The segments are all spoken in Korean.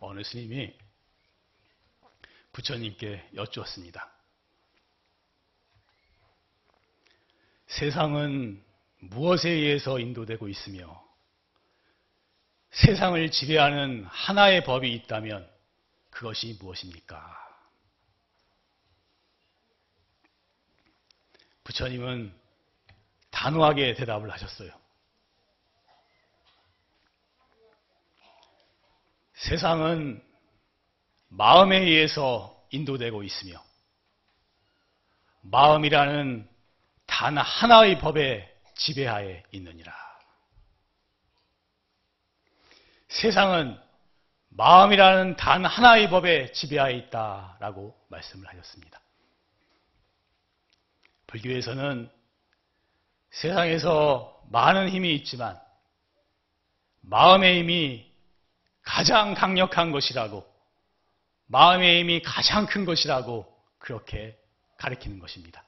어느 스님이 부처님께 여쭈었습니다. 세상은 무엇에 의해서 인도되고 있으며 세상을 지배하는 하나의 법이 있다면 그것이 무엇입니까? 부처님은 단호하게 대답을 하셨어요. 세상은 마음에 의해서 인도되고 있으며 마음이라는 단 하나의 법의 지배하에 있느니라. 세상은 마음이라는 단 하나의 법의 지배하에 있다라고 말씀을 하셨습니다. 불교에서는 세상에서 많은 힘이 있지만 마음의 힘이 가장 강력한 것이라고, 마음의 힘이 가장 큰 것이라고 그렇게 가리키는 것입니다.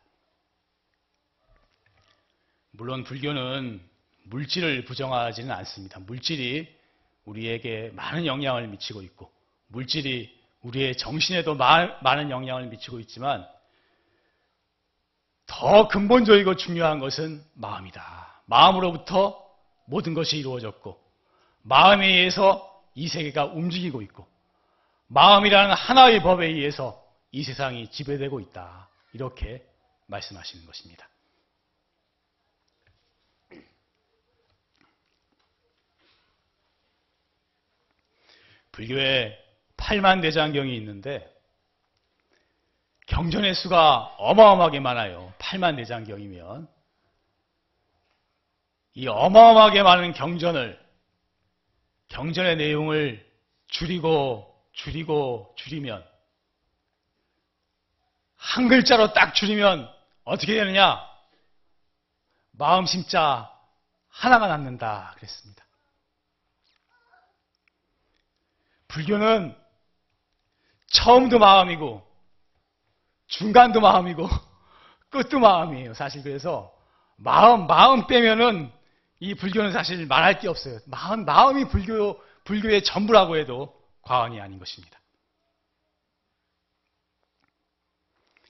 물론 불교는 물질을 부정하지는 않습니다. 물질이 우리에게 많은 영향을 미치고 있고 물질이 우리의 정신에도 많은 영향을 미치고 있지만 더 근본적이고 중요한 것은 마음이다. 마음으로부터 모든 것이 이루어졌고 마음에 의해서 이 세계가 움직이고 있고 마음이라는 하나의 법에 의해서 이 세상이 지배되고 있다. 이렇게 말씀하시는 것입니다. 불교에 8만 대장경이 있는데 경전의 수가 어마어마하게 많아요. 8만 대장경이면 이 어마어마하게 많은 경전의 내용을 줄이면 한 글자로 딱 줄이면 어떻게 되느냐? 마음 심자 하나가 남는다 그랬습니다. 불교는 처음도 마음이고 중간도 마음이고 끝도 마음이에요. 사실 그래서 마음 빼면은 이 불교는 사실 말할 게 없어요. 마음이 불교의 전부라고 해도 과언이 아닌 것입니다.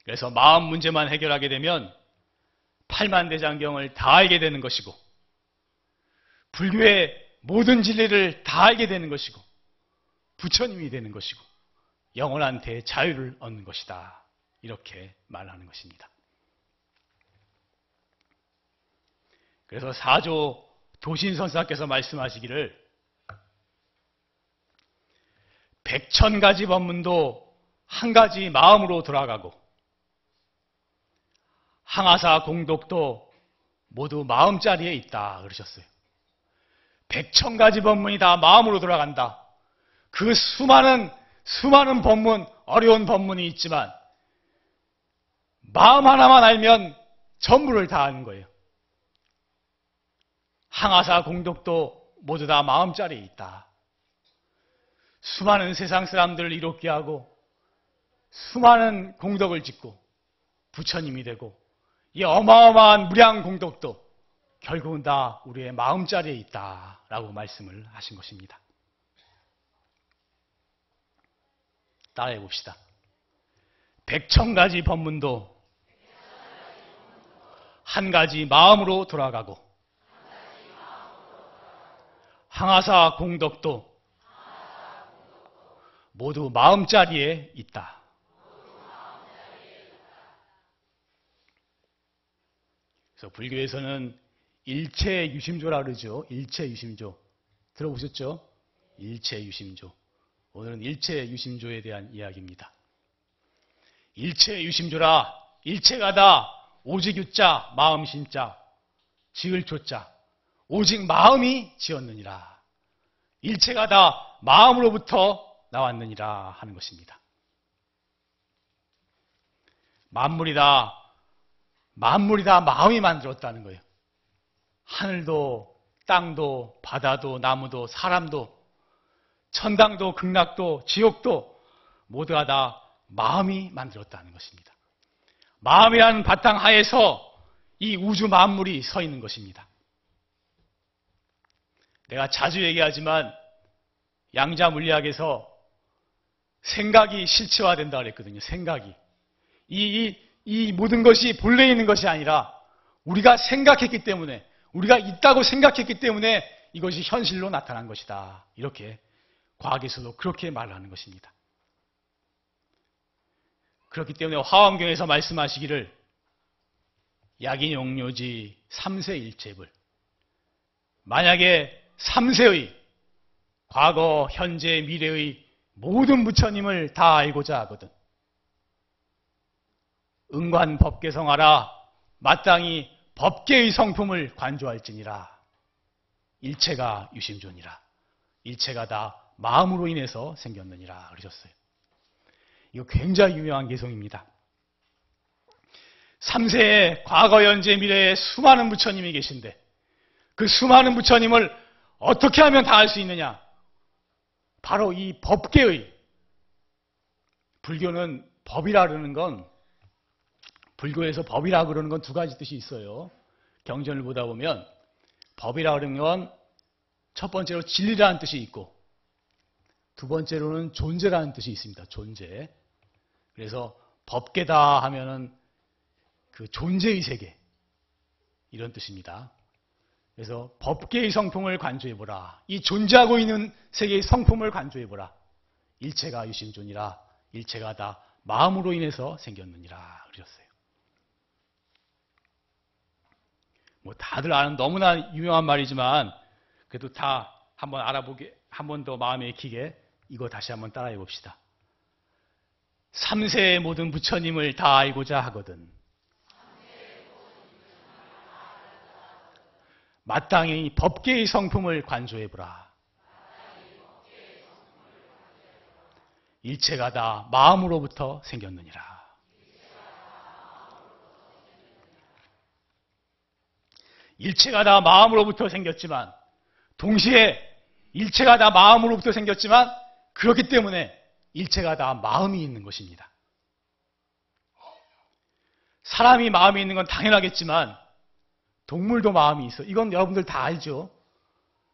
그래서 마음 문제만 해결하게 되면 8만대장경을 다 알게 되는 것이고 불교의 모든 진리를 다 알게 되는 것이고 부처님이 되는 것이고 영원한 대자유를 얻는 것이다. 이렇게 말하는 것입니다. 그래서 사조 도신선사께서 말씀하시기를 100,000가지 법문도 한 가지 마음으로 돌아가고 항아사 공독도 모두 마음자리에 있다 그러셨어요. 100,000가지 법문이 다 마음으로 돌아간다. 그 수많은 법문, 어려운 법문이 있지만 마음 하나만 알면 전부를 다 아는 거예요. 항아사 공독도 모두 다 마음자리에 있다. 수많은 세상 사람들을 이롭게 하고 수많은 공덕을 짓고 부처님이 되고 이 어마어마한 무량 공덕도 결국은 다 우리의 마음자리에 있다라고 말씀을 하신 것입니다. 따라해 봅시다. 100,000가지 법문도 한 가지 마음으로 돌아가고 항아사 공덕도 모두 마음자리에 있다. 그래서 불교에서는 일체유심조라 그러죠. 일체유심조. 들어보셨죠? 일체유심조. 오늘은 일체유심조에 대한 이야기입니다. 일체유심조라. 일체가 다 오직 유자 마음 심자 지을 조자 오직 마음이 지었느니라. 일체가 다 마음으로부터 나왔느니라 하는 것입니다. 만물이 다 마음이 만들었다는 거예요. 하늘도 땅도 바다도 나무도 사람도 천당도 극락도 지옥도 모두가 다 마음이 만들었다는 것입니다. 마음이라는 바탕 하에서 이 우주 만물이 서 있는 것입니다. 내가 자주 얘기하지만 양자 물리학에서 생각이 실체화된다 그랬거든요. 생각이. 이 모든 것이 본래 있는 것이 아니라 우리가 생각했기 때문에, 우리가 있다고 생각했기 때문에 이것이 현실로 나타난 것이다. 이렇게 과학에서도 그렇게 말하는 것입니다. 그렇기 때문에 화엄경에서 말씀하시기를 약인용료지 3세일체불, 만약에 3세의 과거, 현재, 미래의 모든 부처님을 다 알고자 하거든 응관법계성하라, 마땅히 법계의 성품을 관조할지니라. 일체가 유심조니라. 일체가 다 마음으로 인해서 생겼느니라 그러셨어요. 이거 굉장히 유명한 개성입니다. 3세에 과거, 현재, 미래에 수많은 부처님이 계신데 그 수많은 부처님을 어떻게 하면 다 알 수 있느냐? 바로 이 법계의, 불교는 법이라 그러는 건, 불교에서 법이라 그러는 건 두 가지 뜻이 있어요. 경전을 보다 보면 법이라 그러는 건 첫 번째로 진리라는 뜻이 있고 두 번째로는 존재라는 뜻이 있습니다. 존재. 그래서 법계다 하면은 그 존재의 세계, 이런 뜻입니다. 그래서 법계의 성품을 관조해보라. 이 존재하고 있는 세계의 성품을 관조해보라. 일체가 유심조니라. 일체가 다 마음으로 인해서 생겼느니라 그러셨어요. 뭐 다들 아는 너무나 유명한 말이지만 그래도 다 한번 알아보게, 한 번 더 마음에 익히게 이거 다시 한번 따라해봅시다. 3세의 모든 부처님을 다 알고자 하거든 마땅히 법계의 성품을 관조해보라. 일체가 다 마음으로부터 생겼느니라. 일체가 다 마음으로부터 생겼지만, 동시에 일체가 다 마음으로부터 생겼지만 그렇기 때문에 일체가 다 마음이 있는 것입니다. 사람이 마음이 있는 건 당연하겠지만 동물도 마음이 있어. 이건 여러분들 다 알죠.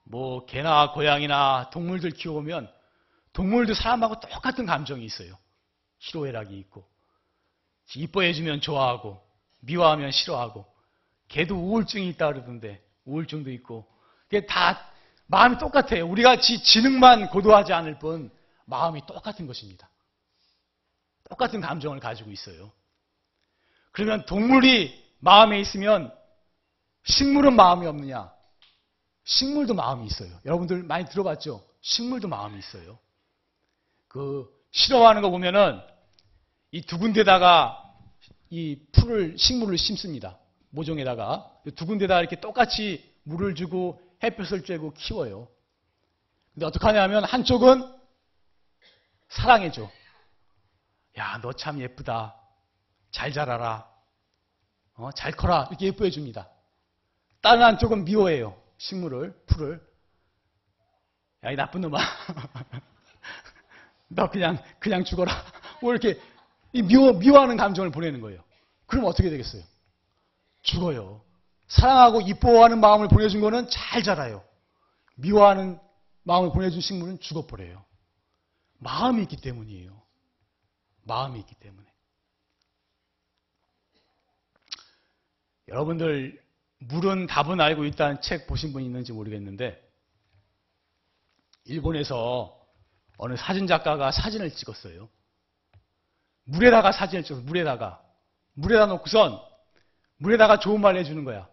뭐 개나 고양이나 동물들 키워보면 동물도 사람하고 똑같은 감정이 있어요. 희로애락이 있고, 이뻐해주면 좋아하고 미워하면 싫어하고, 개도 우울증이 있다 그러던데 우울증도 있고, 그게 다 마음이 똑같아요. 우리가 지능만 고도하지 않을 뿐 마음이 똑같은 것입니다. 똑같은 감정을 가지고 있어요. 그러면 동물이 마음에 있으면 식물은 마음이 없느냐? 식물도 마음이 있어요. 여러분들 많이 들어봤죠? 식물도 마음이 있어요. 그 싫어하는 거 보면은 이 두 군데다가 이 풀을, 식물을 심습니다. 모종에다가 두 군데다 이렇게 똑같이 물을 주고 햇볕을 쬐고 키워요. 근데 어떡하냐면 한쪽은 사랑해줘. 야, 너 참 예쁘다. 잘 자라라. 잘 커라. 이렇게 예뻐해 줍니다. 다른 한쪽은 미워해요. 식물을, 풀을. 야, 이 나쁜 놈아. 너 그냥 죽어라. 뭐 이렇게 미워하는 감정을 보내는 거예요. 그럼 어떻게 되겠어요? 죽어요. 사랑하고 이뻐하는 마음을 보내준 거는 잘 자라요. 미워하는 마음을 보내준 식물은 죽어버려요. 마음이 있기 때문이에요. 마음이 있기 때문에. 여러분들, 물은 답은 알고 있다는 책 보신 분 있는지 모르겠는데, 일본에서 어느 사진작가가 사진을 찍었어요. 물에다가 사진을 찍어서, 물에다 놓고선 물에다가 좋은 말을 해주는 거야.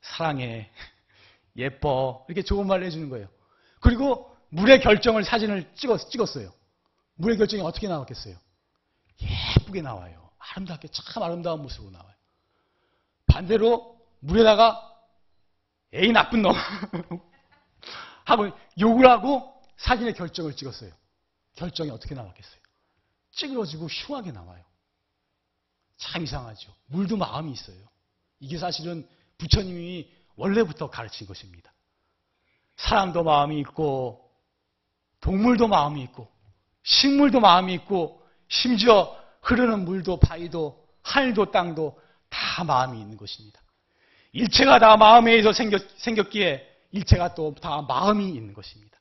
사랑해, 예뻐, 이렇게 좋은 말을 해주는 거예요. 그리고 물의 결정을, 사진을 찍었어요. 물의 결정이 어떻게 나왔겠어요? 예쁘게 나와요. 아름답게, 참 아름다운 모습으로 나와요. 반대로 물에다가 에이 나쁜 놈 하고 욕을 하고 사진의 결정을 찍었어요. 결정이 어떻게 나왔겠어요? 찌그러지고 흉하게 나와요. 참 이상하죠. 물도 마음이 있어요. 이게 사실은 부처님이 원래부터 가르친 것입니다. 사람도 마음이 있고 동물도 마음이 있고 식물도 마음이 있고 심지어 흐르는 물도 바위도 하늘도 땅도 다 마음이 있는 것입니다. 일체가 다 마음에 의해서 생겼기에 일체가 또 다 마음이 있는 것입니다.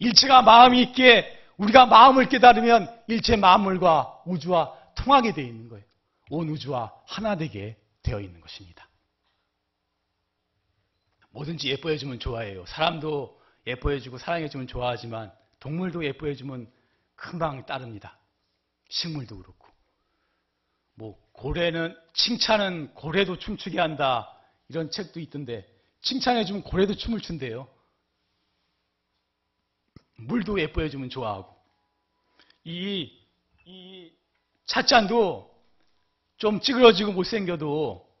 일체가 마음이 있기에 우리가 마음을 깨달으면 일체 만물과 우주와 통하게 되어 있는 거예요. 온 우주와 하나 되게 되어 있는 것입니다. 뭐든지 예뻐해주면 좋아해요. 사람도 예뻐해주고 사랑해주면 좋아하지만 동물도 예뻐해주면 금방 따릅니다. 식물도 그렇고. 뭐 고래는 칭찬은 고래도 춤추게 한다 이런 책도 있던데 칭찬해주면 고래도 춤을 춘대요. 물도 예뻐해주면 좋아하고 이 찻잔도 좀 찌그러지고 못생겨도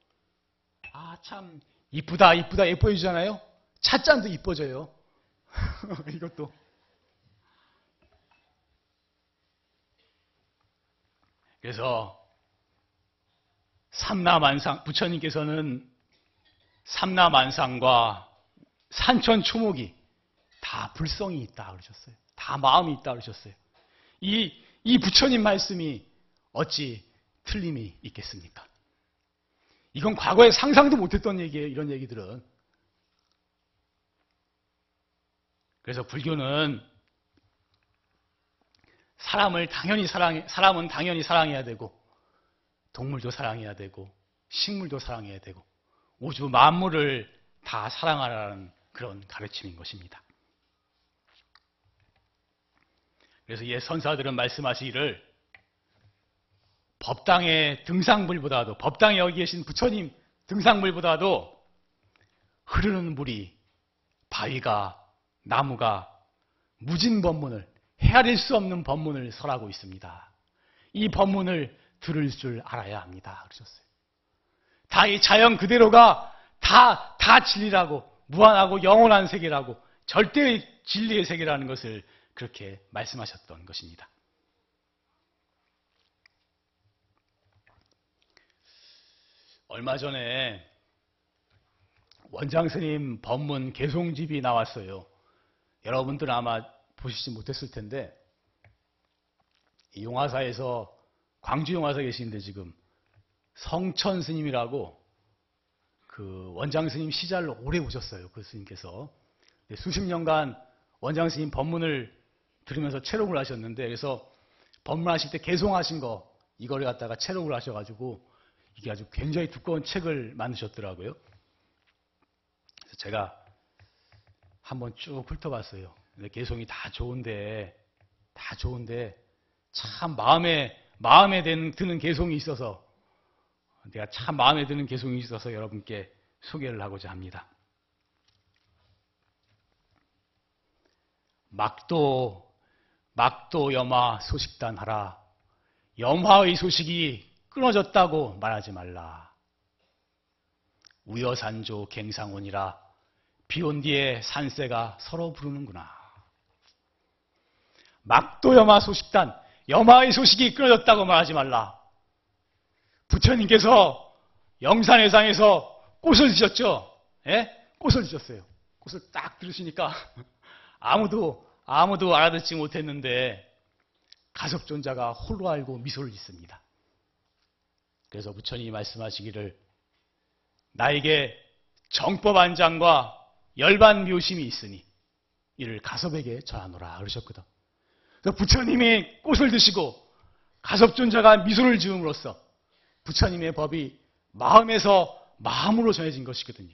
아 참 이쁘다 예뻐해주잖아요. 찻잔도 이뻐져요. 이것도 그래서 삼라만상 부처님께서는 삼라만상과 산천초목이 다 불성이 있다 그러셨어요. 다 마음이 있다 그러셨어요. 이 부처님 말씀이 어찌 틀림이 있겠습니까? 이건 과거에 상상도 못했던 얘기예요. 이런 얘기들은. 그래서 불교는 사람은 당연히 사랑해야 되고 동물도 사랑해야 되고 식물도 사랑해야 되고 우주 만물을 다 사랑하라는 그런 가르침인 것입니다. 그래서 옛 선사들은 말씀하시기를 법당의 등상불보다도 법당에 여기 계신 부처님 등상불보다도 흐르는 물이 바위가 나무가 무진 법문을 헤아릴 수 없는 법문을 설하고 있습니다. 이 법문을 들을 줄 알아야 합니다. 그러셨어요. 다 이 자연 그대로가 다 진리라고 무한하고 영원한 세계라고 절대의 진리의 세계라는 것을 그렇게 말씀하셨던 것입니다. 얼마 전에 원장스님 법문 개송집이 나왔어요. 여러분들은 아마 보시지 못했을 텐데 이 용화사에서 광주 용화사에 계시는데 지금 성천 스님이라고 그 원장스님 시절로 오래 오셨어요. 그 스님께서 수십 년간 원장스님 법문을 들으면서 채록을 하셨는데 그래서 법문하실 때 개송하신 거 이걸 갖다가 채록을 하셔가지고 이게 아주 굉장히 두꺼운 책을 만드셨더라고요. 그래서 제가 한번 쭉 훑어봤어요. 근데 개송이 다 좋은데 참 마음에 드는 개송이 있어서 내가 참 마음에 드는 개송이 있어서 여러분께 소개를 하고자 합니다. 막도 염화 소식단 하라. 염화의 소식이 끊어졌다고 말하지 말라. 우여산조 갱상온이라. 비온 뒤에 산새가 서로 부르는구나. 막도 염화 소식단. 염화의 소식이 끊어졌다고 말하지 말라. 부처님께서 영산회상에서 꽃을 드셨죠? 예? 꽃을 드셨어요. 꽃을 딱 들으시니까 아무도 알아듣지 못했는데 가섭존자가 홀로 알고 미소를 짓습니다. 그래서 부처님이 말씀하시기를 나에게 정법 안장과 열반 묘심이 있으니 이를 가섭에게 전하노라 그러셨거든. 그래서 부처님이 꽃을 드시고 가섭존자가 미소를 지음으로써 부처님의 법이 마음에서 마음으로 전해진 것이거든요.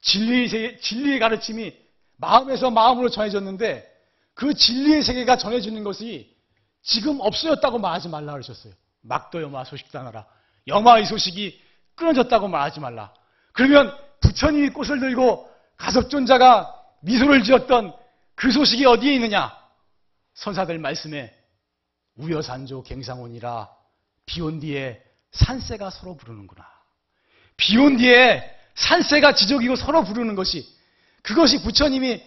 진리의 가르침이 마음에서 마음으로 전해졌는데 그 진리의 세계가 전해지는 것이 지금 없어졌다고 말하지 말라 그러셨어요. 막도 염화 소식단하라. 염화의 소식이 끊어졌다고 말하지 말라. 그러면 부처님이 꽃을 들고 가섭존자가 미소를 지었던 그 소식이 어디에 있느냐? 선사들 말씀에 우여산조 갱상온이라. 비온 뒤에 산새가 서로 부르는구나. 비온 뒤에 산새가 지저귀고 서로 부르는 것이 그것이 부처님이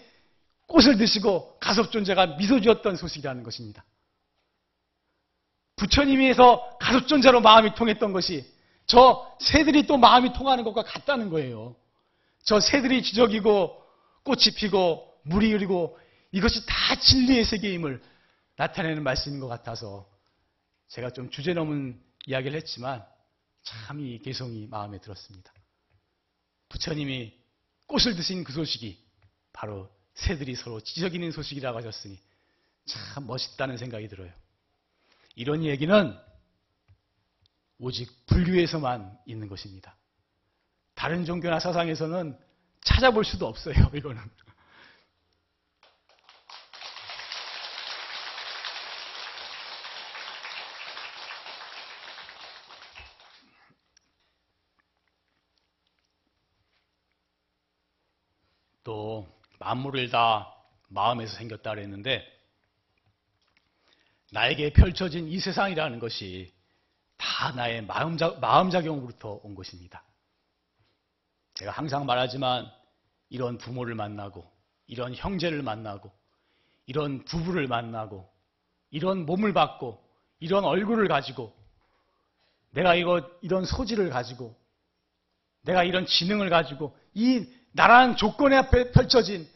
꽃을 드시고 가섭존자가 미소 지었던 소식이라는 것입니다. 부처님에서 가섭존자로 마음이 통했던 것이 저 새들이 또 마음이 통하는 것과 같다는 거예요. 저 새들이 지저귀고 꽃이 피고 물이 흐르고 이것이 다 진리의 세계임을 나타내는 말씀인 것 같아서 제가 좀 주제 넘은 이야기를 했지만 참 이 개성이 마음에 들었습니다. 부처님이 꽃을 드신 그 소식이 바로 새들이 서로 지저귀는 소식이라고 하셨으니 참 멋있다는 생각이 들어요. 이런 얘기는 오직 불교에서만 있는 것입니다. 다른 종교나 사상에서는 찾아볼 수도 없어요, 이거는. 또 만물을 다 마음에서 생겼다 그랬는데, 나에게 펼쳐진 이 세상이라는 것이 다 나의 마음작용으로부터 온 것입니다. 제가 항상 말하지만 이런 부모를 만나고, 이런 형제를 만나고, 이런 부부를 만나고, 이런 몸을 받고, 이런 얼굴을 가지고, 내가 이런 소질을 가지고, 내가 이런 지능을 가지고, 이 나라는 조건에 앞에 펼쳐진,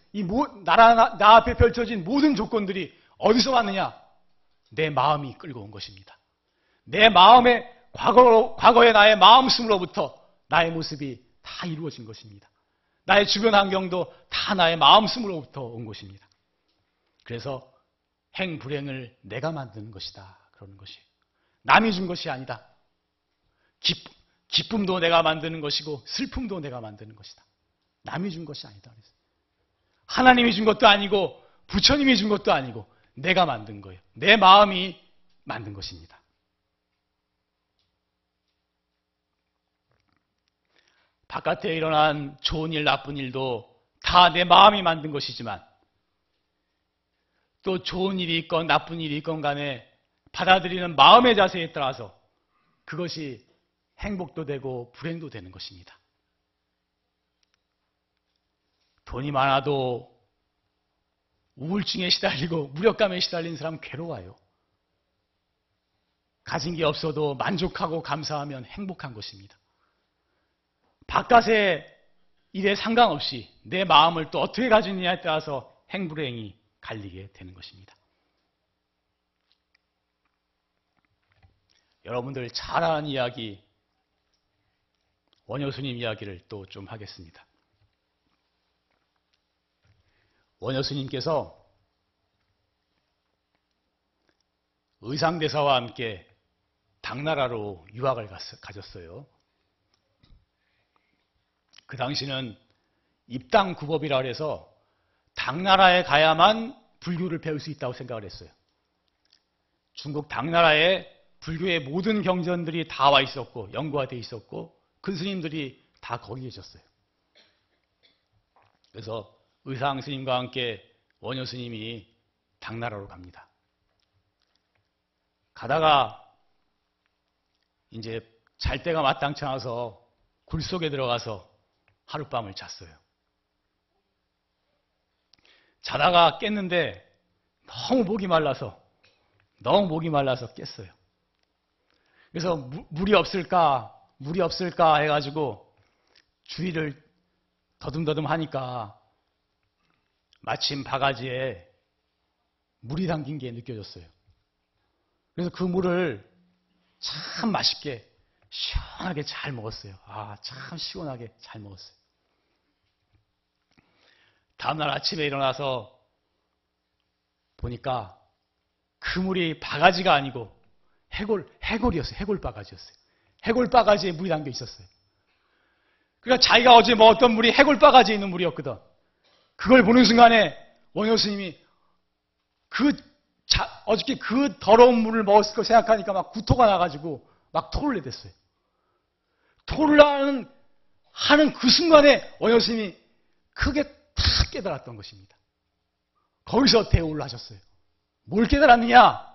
나 앞에 펼쳐진 모든 조건들이 어디서 왔느냐? 내 마음이 끌고 온 것입니다. 내 마음의 과거의 나의 마음씀으로부터 나의 모습이 다 이루어진 것입니다. 나의 주변 환경도 다 나의 마음씀으로부터 온 것입니다. 그래서 행, 불행을 내가 만드는 것이다. 그러는 것이. 남이 준 것이 아니다. 기쁨도 내가 만드는 것이고 슬픔도 내가 만드는 것이다. 남이 준 것이 아니다. 그래서. 하나님이 준 것도 아니고 부처님이 준 것도 아니고 내가 만든 거예요. 내 마음이 만든 것입니다. 바깥에 일어난 좋은 일, 나쁜 일도 다 내 마음이 만든 것이지만, 또 좋은 일이 있건 나쁜 일이 있건 간에 받아들이는 마음의 자세에 따라서 그것이 행복도 되고 불행도 되는 것입니다. 돈이 많아도 우울증에 시달리고 무력감에 시달린 사람 괴로워요. 가진 게 없어도 만족하고 감사하면 행복한 것입니다. 바깥의 일에 상관없이 내 마음을 또 어떻게 가지느냐에 따라서 행불행이 갈리게 되는 것입니다. 여러분들 잘 아는 이야기, 원효스님 이야기를 또 좀 하겠습니다. 원효스님께서 의상대사와 함께 당나라로 유학을 가셨어요. 그 당시는 입당구법이라 해서 당나라에 가야만 불교를 배울 수 있다고 생각을 했어요. 중국 당나라에 불교의 모든 경전들이 다 와 있었고 연구가 돼 있었고 큰 스님들이 다 거기 계셨어요. 그래서 의상 스님과 함께 원효 스님이 당나라로 갑니다. 가다가 이제 잘 때가 마땅치 않아서 굴 속에 들어가서 하룻밤을 잤어요. 자다가 깼는데 너무 목이 말라서 깼어요. 그래서 물이 없을까 해가지고 주위를 더듬더듬 하니까 마침 바가지에 물이 담긴 게 느껴졌어요. 그래서 그 물을 참 맛있게 시원하게 잘 먹었어요. 아, 참 시원하게 잘 먹었어요. 다음날 아침에 일어나서 보니까 그 물이 바가지가 아니고 해골이었어요. 해골바가지였어요. 해골바가지에 물이 담겨 있었어요. 그러니까 자기가 어제 먹었던 물이 해골바가지에 있는 물이었거든. 그걸 보는 순간에 원효 스님이 어저께 그 더러운 물을 먹었을 걸 생각하니까 막 구토가 나가지고 막 토를 내댔어요. 토를 하는 그 순간에 원효 스님이 크게 탁 깨달았던 것입니다. 거기서 대오를 하셨어요. 뭘 깨달았느냐?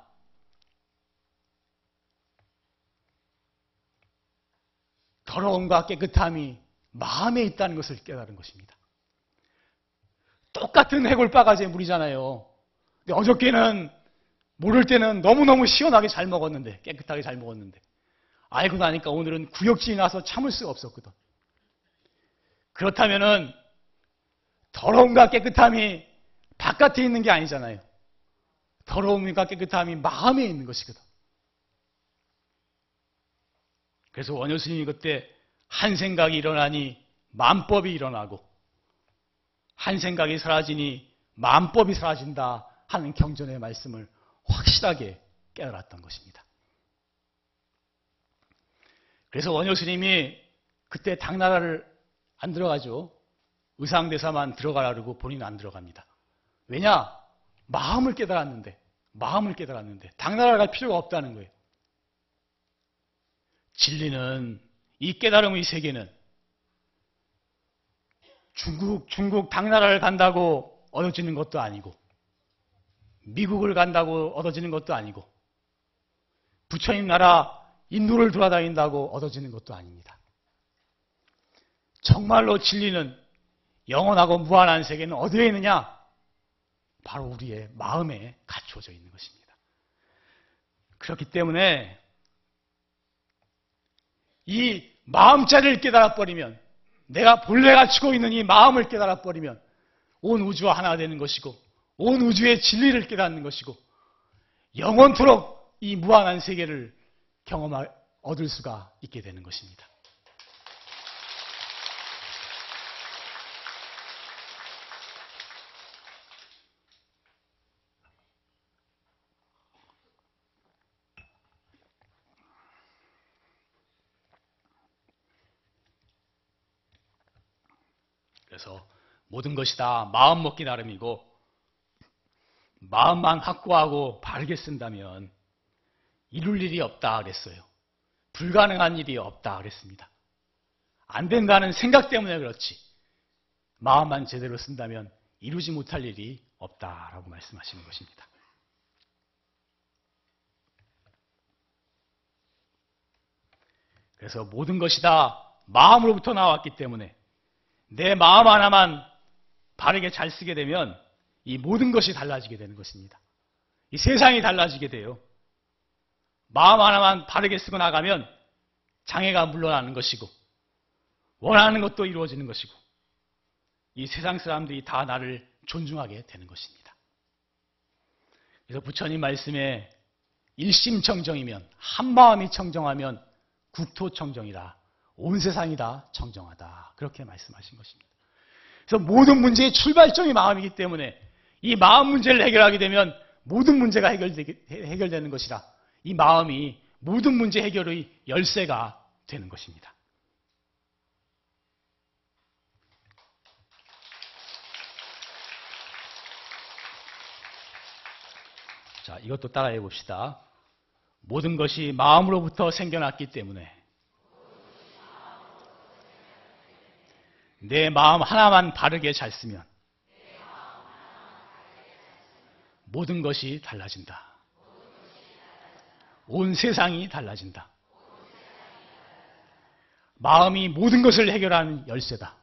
더러움과 깨끗함이 마음에 있다는 것을 깨달은 것입니다. 똑같은 해골바가지의 물이잖아요. 근데 어저께는 모를 때는 너무너무 시원하게 잘 먹었는데, 깨끗하게 잘 먹었는데, 알고 나니까 오늘은 구역질이 나서 참을 수가 없었거든. 그렇다면은 더러움과 깨끗함이 바깥에 있는 게 아니잖아요. 더러움과 깨끗함이 마음에 있는 것이거든. 그래서 원효스님이 그때 한 생각이 일어나니 만법이 일어나고, 한 생각이 사라지니 만법이 사라진다. 하는 경전의 말씀을 확실하게 깨달았던 것입니다. 그래서 원효 스님이 그때 당나라를 안 들어가죠. 의상대사만 들어가라고 본인은 안 들어갑니다. 왜냐? 마음을 깨달았는데 당나라 갈 필요가 없다는 거예요. 진리는, 이 깨달음의 세계는 중국 당나라를 간다고 얻어지는 것도 아니고, 미국을 간다고 얻어지는 것도 아니고, 부처님 나라 인도를 돌아다닌다고 얻어지는 것도 아닙니다. 정말로 진리는, 영원하고 무한한 세계는 어디에 있느냐? 바로 우리의 마음에 갖추어져 있는 것입니다. 그렇기 때문에 이 마음자리를 깨달아버리면, 내가 본래 갖추고 있는 이 마음을 깨달아버리면 온 우주와 하나 되는 것이고, 온 우주의 진리를 깨닫는 것이고, 영원토록 이 무한한 세계를 얻을 수가 있게 되는 것입니다. 그래서 모든 것이 다 마음먹기 나름이고, 마음만 확고하고 바르게 쓴다면 이룰 일이 없다 그랬어요. 불가능한 일이 없다 그랬습니다. 안 된다는 생각 때문에 그렇지, 마음만 제대로 쓴다면 이루지 못할 일이 없다라고 말씀하시는 것입니다. 그래서 모든 것이 다 마음으로부터 나왔기 때문에 내 마음 하나만 바르게 잘 쓰게 되면 이 모든 것이 달라지게 되는 것입니다. 이 세상이 달라지게 돼요. 마음 하나만 바르게 쓰고 나가면 장애가 물러나는 것이고, 원하는 것도 이루어지는 것이고, 이 세상 사람들이 다 나를 존중하게 되는 것입니다. 그래서 부처님 말씀에 일심청정이면, 한마음이 청정하면 국토청정이다, 온 세상이 다 청정하다, 그렇게 말씀하신 것입니다. 그래서 모든 문제의 출발점이 마음이기 때문에 이 마음 문제를 해결하게 되면 모든 문제가 해결되는 것이라, 이 마음이 모든 문제 해결의 열쇠가 되는 것입니다. 자, 이것도 따라해 봅시다. 모든 것이 마음으로부터 생겨났기 때문에 내 마음 하나만 바르게 잘 쓰면 모든 것이 달라진다. 온 세상이 달라진다. 마음이 모든 것을 해결하는 열쇠다.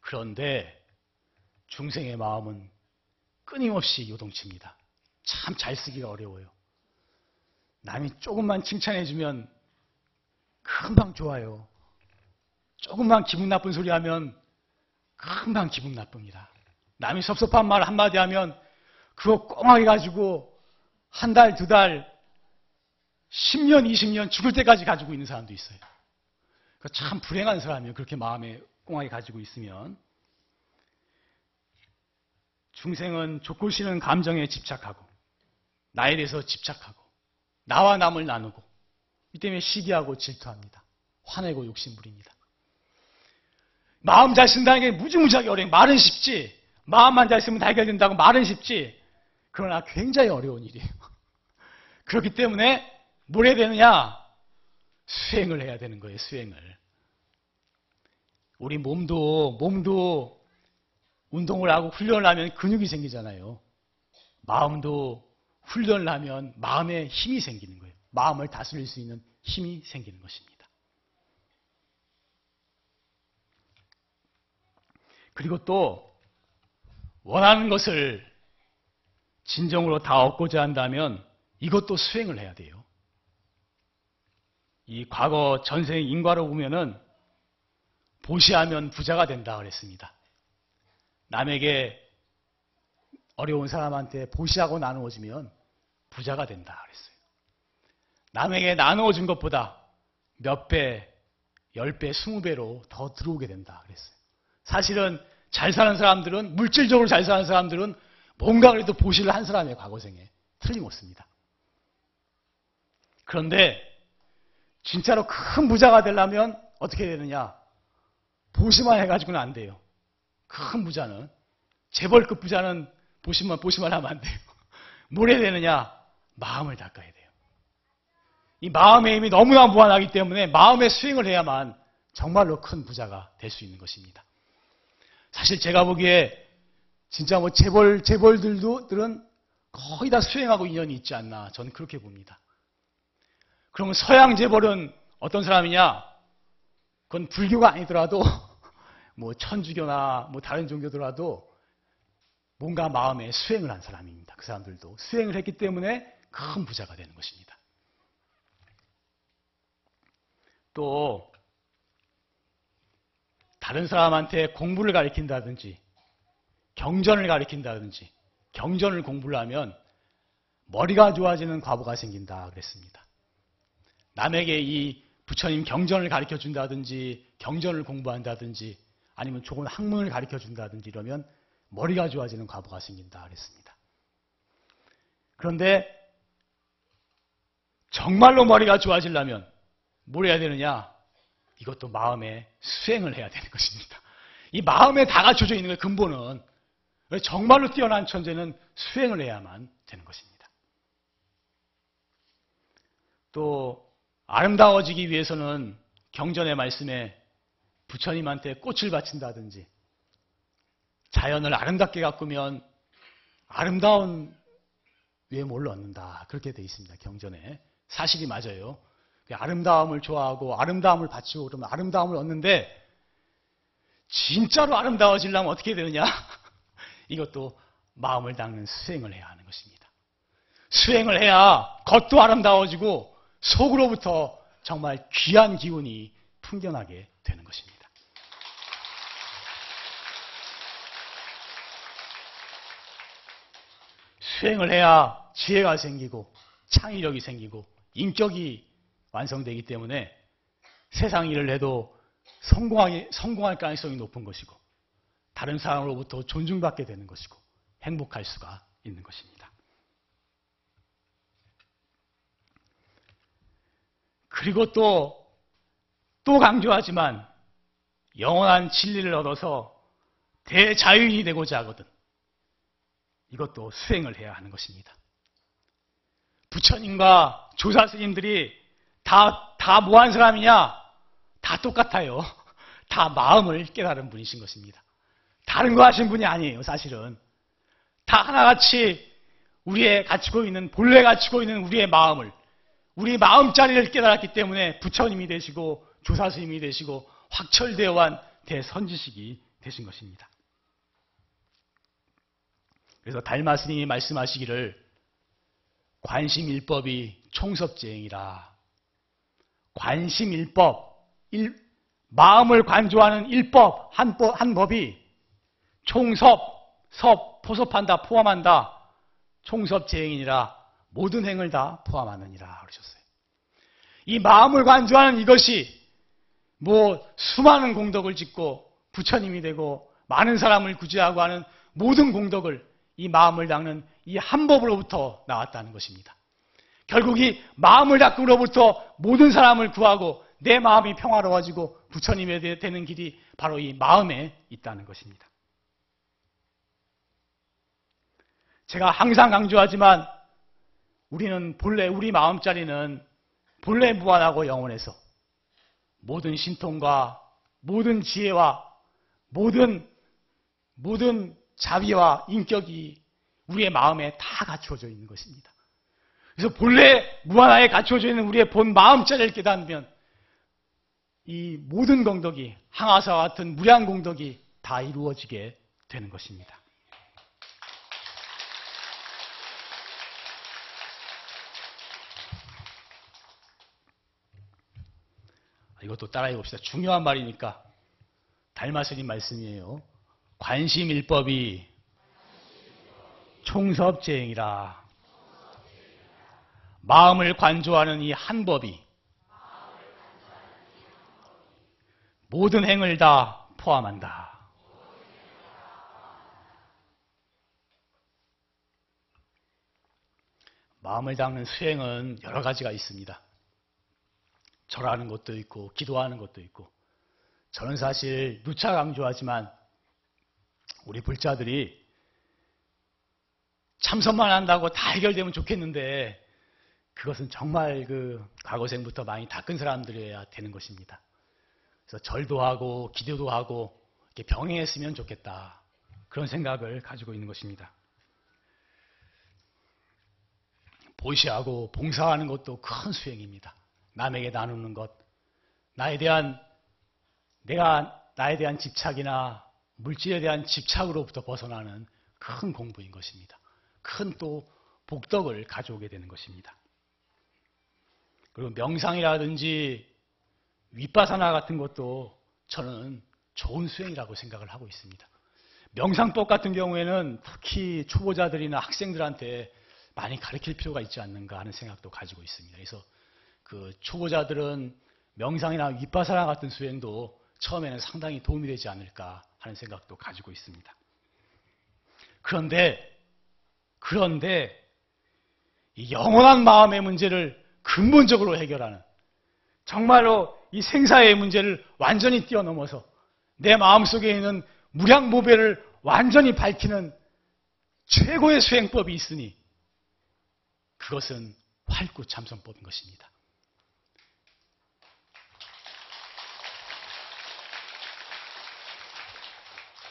그런데 중생의 마음은 끊임없이 요동칩니다. 참 잘 쓰기가 어려워요. 남이 조금만 칭찬해주면 금방 좋아요. 조금만 기분 나쁜 소리 하면 금방 기분 나쁩니다. 남이 섭섭한 말 한마디 하면 그거 꽁하게 가지고 한 달, 두 달, 10년, 20년 죽을 때까지 가지고 있는 사람도 있어요. 참 불행한 사람이에요. 그렇게 마음에 꽁하게 가지고 있으면. 중생은 좋고 싫은 감정에 집착하고, 나에 대해서 집착하고, 나와 남을 나누고, 이 때문에 시기하고 질투합니다. 화내고 욕심부립니다. 마음 잘 쓴다는 게 무지무지하게 어려워요. 말은 쉽지, 마음만 잘 쓰면 다 해결된다고 말은 쉽지, 그러나 굉장히 어려운 일이에요. 그렇기 때문에 뭘 해야 되느냐? 수행을 해야 되는 거예요. 수행을. 우리 몸도 운동을 하고 훈련을 하면 근육이 생기잖아요. 마음도 훈련을 하면 마음에 힘이 생기는 거예요. 마음을 다스릴 수 있는 힘이 생기는 것입니다. 그리고 또 원하는 것을 진정으로 다 얻고자 한다면 이것도 수행을 해야 돼요. 이 과거 전생 인과로 보면은 보시하면 부자가 된다 그랬습니다. 남에게, 어려운 사람한테 보시하고 나누어지면 부자가 된다 그랬어요. 남에게 나누어준 것보다 몇 배 10배, 20배로 더 들어오게 된다 그랬어요. 사실은 잘 사는 사람들은, 물질적으로 잘 사는 사람들은 뭔가 그래도 보시를 한 사람의 과거생에 틀림없습니다. 그런데 진짜로 큰 부자가 되려면 어떻게 되느냐? 보시만 해가지고는 안 돼요. 큰 부자는, 재벌급 부자는 보시만 하면 안 돼요. 뭘 해야 되느냐? 마음을 닦아야 돼요. 이 마음의 힘이 너무나 무한하기 때문에 마음의 스윙을 해야만 정말로 큰 부자가 될 수 있는 것입니다. 사실 제가 보기에 진짜 뭐 재벌들은 거의 다 수행하고 인연이 있지 않나, 저는 그렇게 봅니다. 그러면 서양 재벌은 어떤 사람이냐? 그건 불교가 아니더라도 뭐 천주교나 뭐 다른 종교더라도 뭔가 마음에 수행을 한 사람입니다. 그 사람들도 수행을 했기 때문에 큰 부자가 되는 것입니다. 또 다른 사람한테 공부를 가르친다든지 경전을 가르친다든지 경전을 공부를 하면 머리가 좋아지는 과보가 생긴다 그랬습니다. 남에게 이 부처님 경전을 가르쳐준다든지 경전을 공부한다든지 아니면 좋은 학문을 가르쳐준다든지 이러면 머리가 좋아지는 과보가 생긴다 그랬습니다. 그런데 정말로 머리가 좋아지려면 뭘 해야 되느냐? 이것도 마음의 수행을 해야 되는 것입니다. 이 마음에 다 갖춰져 있는 거예요, 근본은. 정말로 뛰어난 천재는 수행을 해야만 되는 것입니다. 또 아름다워지기 위해서는 경전의 말씀에 부처님한테 꽃을 바친다든지 자연을 아름답게 가꾸면 아름다운 외모를 얻는다. 그렇게 되어 있습니다, 경전에. 사실이 맞아요. 아름다움을 좋아하고 아름다움을 바치고 그러면 아름다움을 얻는데 진짜로 아름다워지려면 어떻게 되느냐? 이것도 마음을 닦는 수행을 해야 하는 것입니다. 수행을 해야 겉도 아름다워지고 속으로부터 정말 귀한 기운이 풍겨나게 되는 것입니다. 수행을 해야 지혜가 생기고 창의력이 생기고 인격이 완성되기 때문에 세상 일을 해도 성공할 가능성이 높은 것이고 다른 사람으로부터 존중받게 되는 것이고 행복할 수가 있는 것입니다. 그리고 또 강조하지만 영원한 진리를 얻어서 대자유인이 되고자 하거든 이것도 수행을 해야 하는 것입니다. 부처님과 조사 스님들이 다 뭐 한 사람이냐? 다 똑같아요. 다 마음을 깨달은 분이신 것입니다. 다른 거 하신 분이 아니에요, 사실은. 다 하나같이 본래 갖추고 있는 우리의 마음을, 우리 마음자리를 깨달았기 때문에 부처님이 되시고 조사스님이 되시고 확철대오한 대선지식이 되신 것입니다. 그래서 달마스님이 말씀하시기를 관심일법이 총섭재행이라. 관심일법, 마음을 관조하는 일법, 한 법이 포섭한다, 포함한다, 총섭재행이니라, 모든 행을 다 포함하느니라 그러셨어요. 이 마음을 관조하는 이것이 뭐 수많은 공덕을 짓고 부처님이 되고 많은 사람을 구제하고 하는 모든 공덕을 이 마음을 닦는 이 한 법으로부터 나왔다는 것입니다. 결국 이 마음을 닦음으로부터 모든 사람을 구하고 내 마음이 평화로워지고 부처님에 되는 길이 바로 이 마음에 있다는 것입니다. 제가 항상 강조하지만 우리는 본래 우리 마음자리는 본래 무한하고 영원해서 모든 신통과 모든 지혜와 모든 자비와 인격이 우리의 마음에 다 갖추어져 있는 것입니다. 그래서 본래 무한하에 갖추어져 있는 우리의 본 마음자리를 깨닫으면 이 모든 공덕이 항아사와 같은 무량 공덕이 다 이루어지게 되는 것입니다. 이것도 따라해 봅시다. 중요한 말이니까. 달마스님 말씀이에요. 관심일법이 총섭재행이라. 마음을 관조하는 이 한 법이 모든 행을 다 포함한다. 마음을 닦는 수행은 여러 가지가 있습니다. 절하는 것도 있고 기도하는 것도 있고. 저는 사실 누차 강조하지만 우리 불자들이 참선만 한다고 다 해결되면 좋겠는데 그것은 정말 과거생부터 많이 닦은 사람들이어야 되는 것입니다. 그래서 절도 하고 기도도 하고 이렇게 병행했으면 좋겠다. 그런 생각을 가지고 있는 것입니다. 보시하고 봉사하는 것도 큰 수행입니다. 남에게 나누는 것, 나에 대한 집착이나 물질에 대한 집착으로부터 벗어나는 큰 공부인 것입니다. 큰 또 복덕을 가져오게 되는 것입니다. 그리고 명상이라든지 윗바사나 같은 것도 저는 좋은 수행이라고 생각을 하고 있습니다. 명상법 같은 경우에는 특히 초보자들이나 학생들한테 많이 가르칠 필요가 있지 않는가 하는 생각도 가지고 있습니다. 그래서 초보자들은 명상이나 윗바사나 같은 수행도 처음에는 상당히 도움이 되지 않을까 하는 생각도 가지고 있습니다. 그런데 이 영원한 마음의 문제를 근본적으로 해결하는, 정말로 이 생사의 문제를 완전히 뛰어넘어서 내 마음속에 있는 무량무배를 완전히 밝히는 최고의 수행법이 있으니 그것은 활구참선법인 것입니다.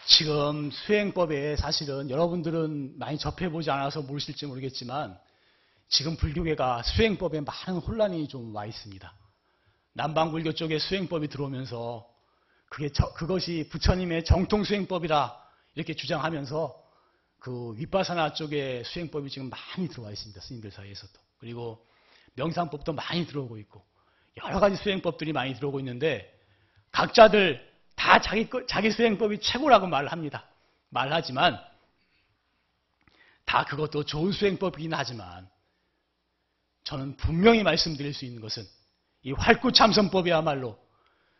지금 수행법에 사실은 여러분들은 많이 접해보지 않아서 모르실지 모르겠지만 지금 불교계가 수행법에 많은 혼란이 좀 와 있습니다. 남방불교 쪽에 수행법이 들어오면서 그것이 부처님의 정통 수행법이라 이렇게 주장하면서 윗바사나 쪽에 수행법이 지금 많이 들어와 있습니다. 스님들 사이에서도. 그리고 명상법도 많이 들어오고 있고 여러 가지 수행법들이 많이 들어오고 있는데 각자들 다 자기 수행법이 최고라고 말합니다. 말하지만 다 그것도 좋은 수행법이긴 하지만 저는 분명히 말씀드릴 수 있는 것은 이 활구참선법이야말로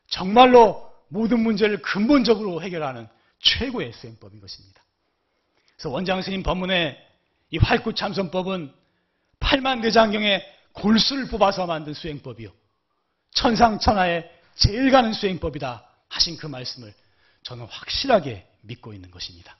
정말로 모든 문제를 근본적으로 해결하는 최고의 수행법인 것입니다. 그래서 원장 스님 법문에 이 활구참선법은 팔만대장경의 골수를 뽑아서 만든 수행법이요 천상천하의 제일 가는 수행법이다 하신 그 말씀을 저는 확실하게 믿고 있는 것입니다.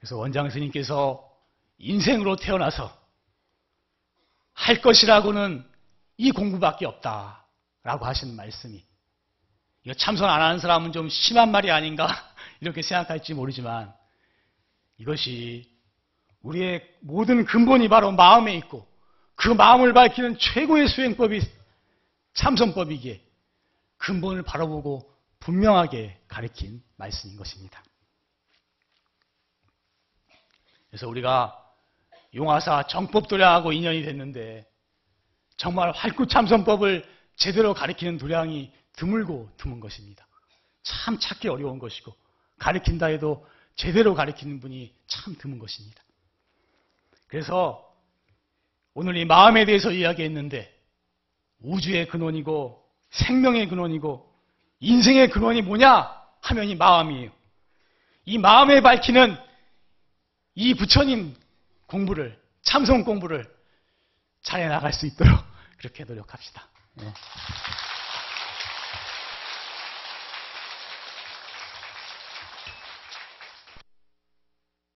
그래서 원장 스님께서 인생으로 태어나서 할 것이라고는 이 공부밖에 없다 라고 하시는 말씀이, 이거 참선 안 하는 사람은 좀 심한 말이 아닌가 이렇게 생각할지 모르지만 이것이 우리의 모든 근본이 바로 마음에 있고 그 마음을 밝히는 최고의 수행법이 참선법이기에 근본을 바라보고 분명하게 가르친 말씀인 것입니다. 그래서 우리가 용화사 정법도량하고 인연이 됐는데 정말 활구참선법을 제대로 가르치는 도량이 드물고 드문 것입니다. 참 찾기 어려운 것이고 가르친다 해도 제대로 가르치는 분이 참 드문 것입니다. 그래서 오늘 이 마음에 대해서 이야기했는데 우주의 근원이고 생명의 근원이고 인생의 근원이 뭐냐 하면 이 마음이에요. 이 마음에 밝히는 이 부처님 공부를, 참선 공부를 잘해 나갈 수 있도록 그렇게 노력합시다. 네.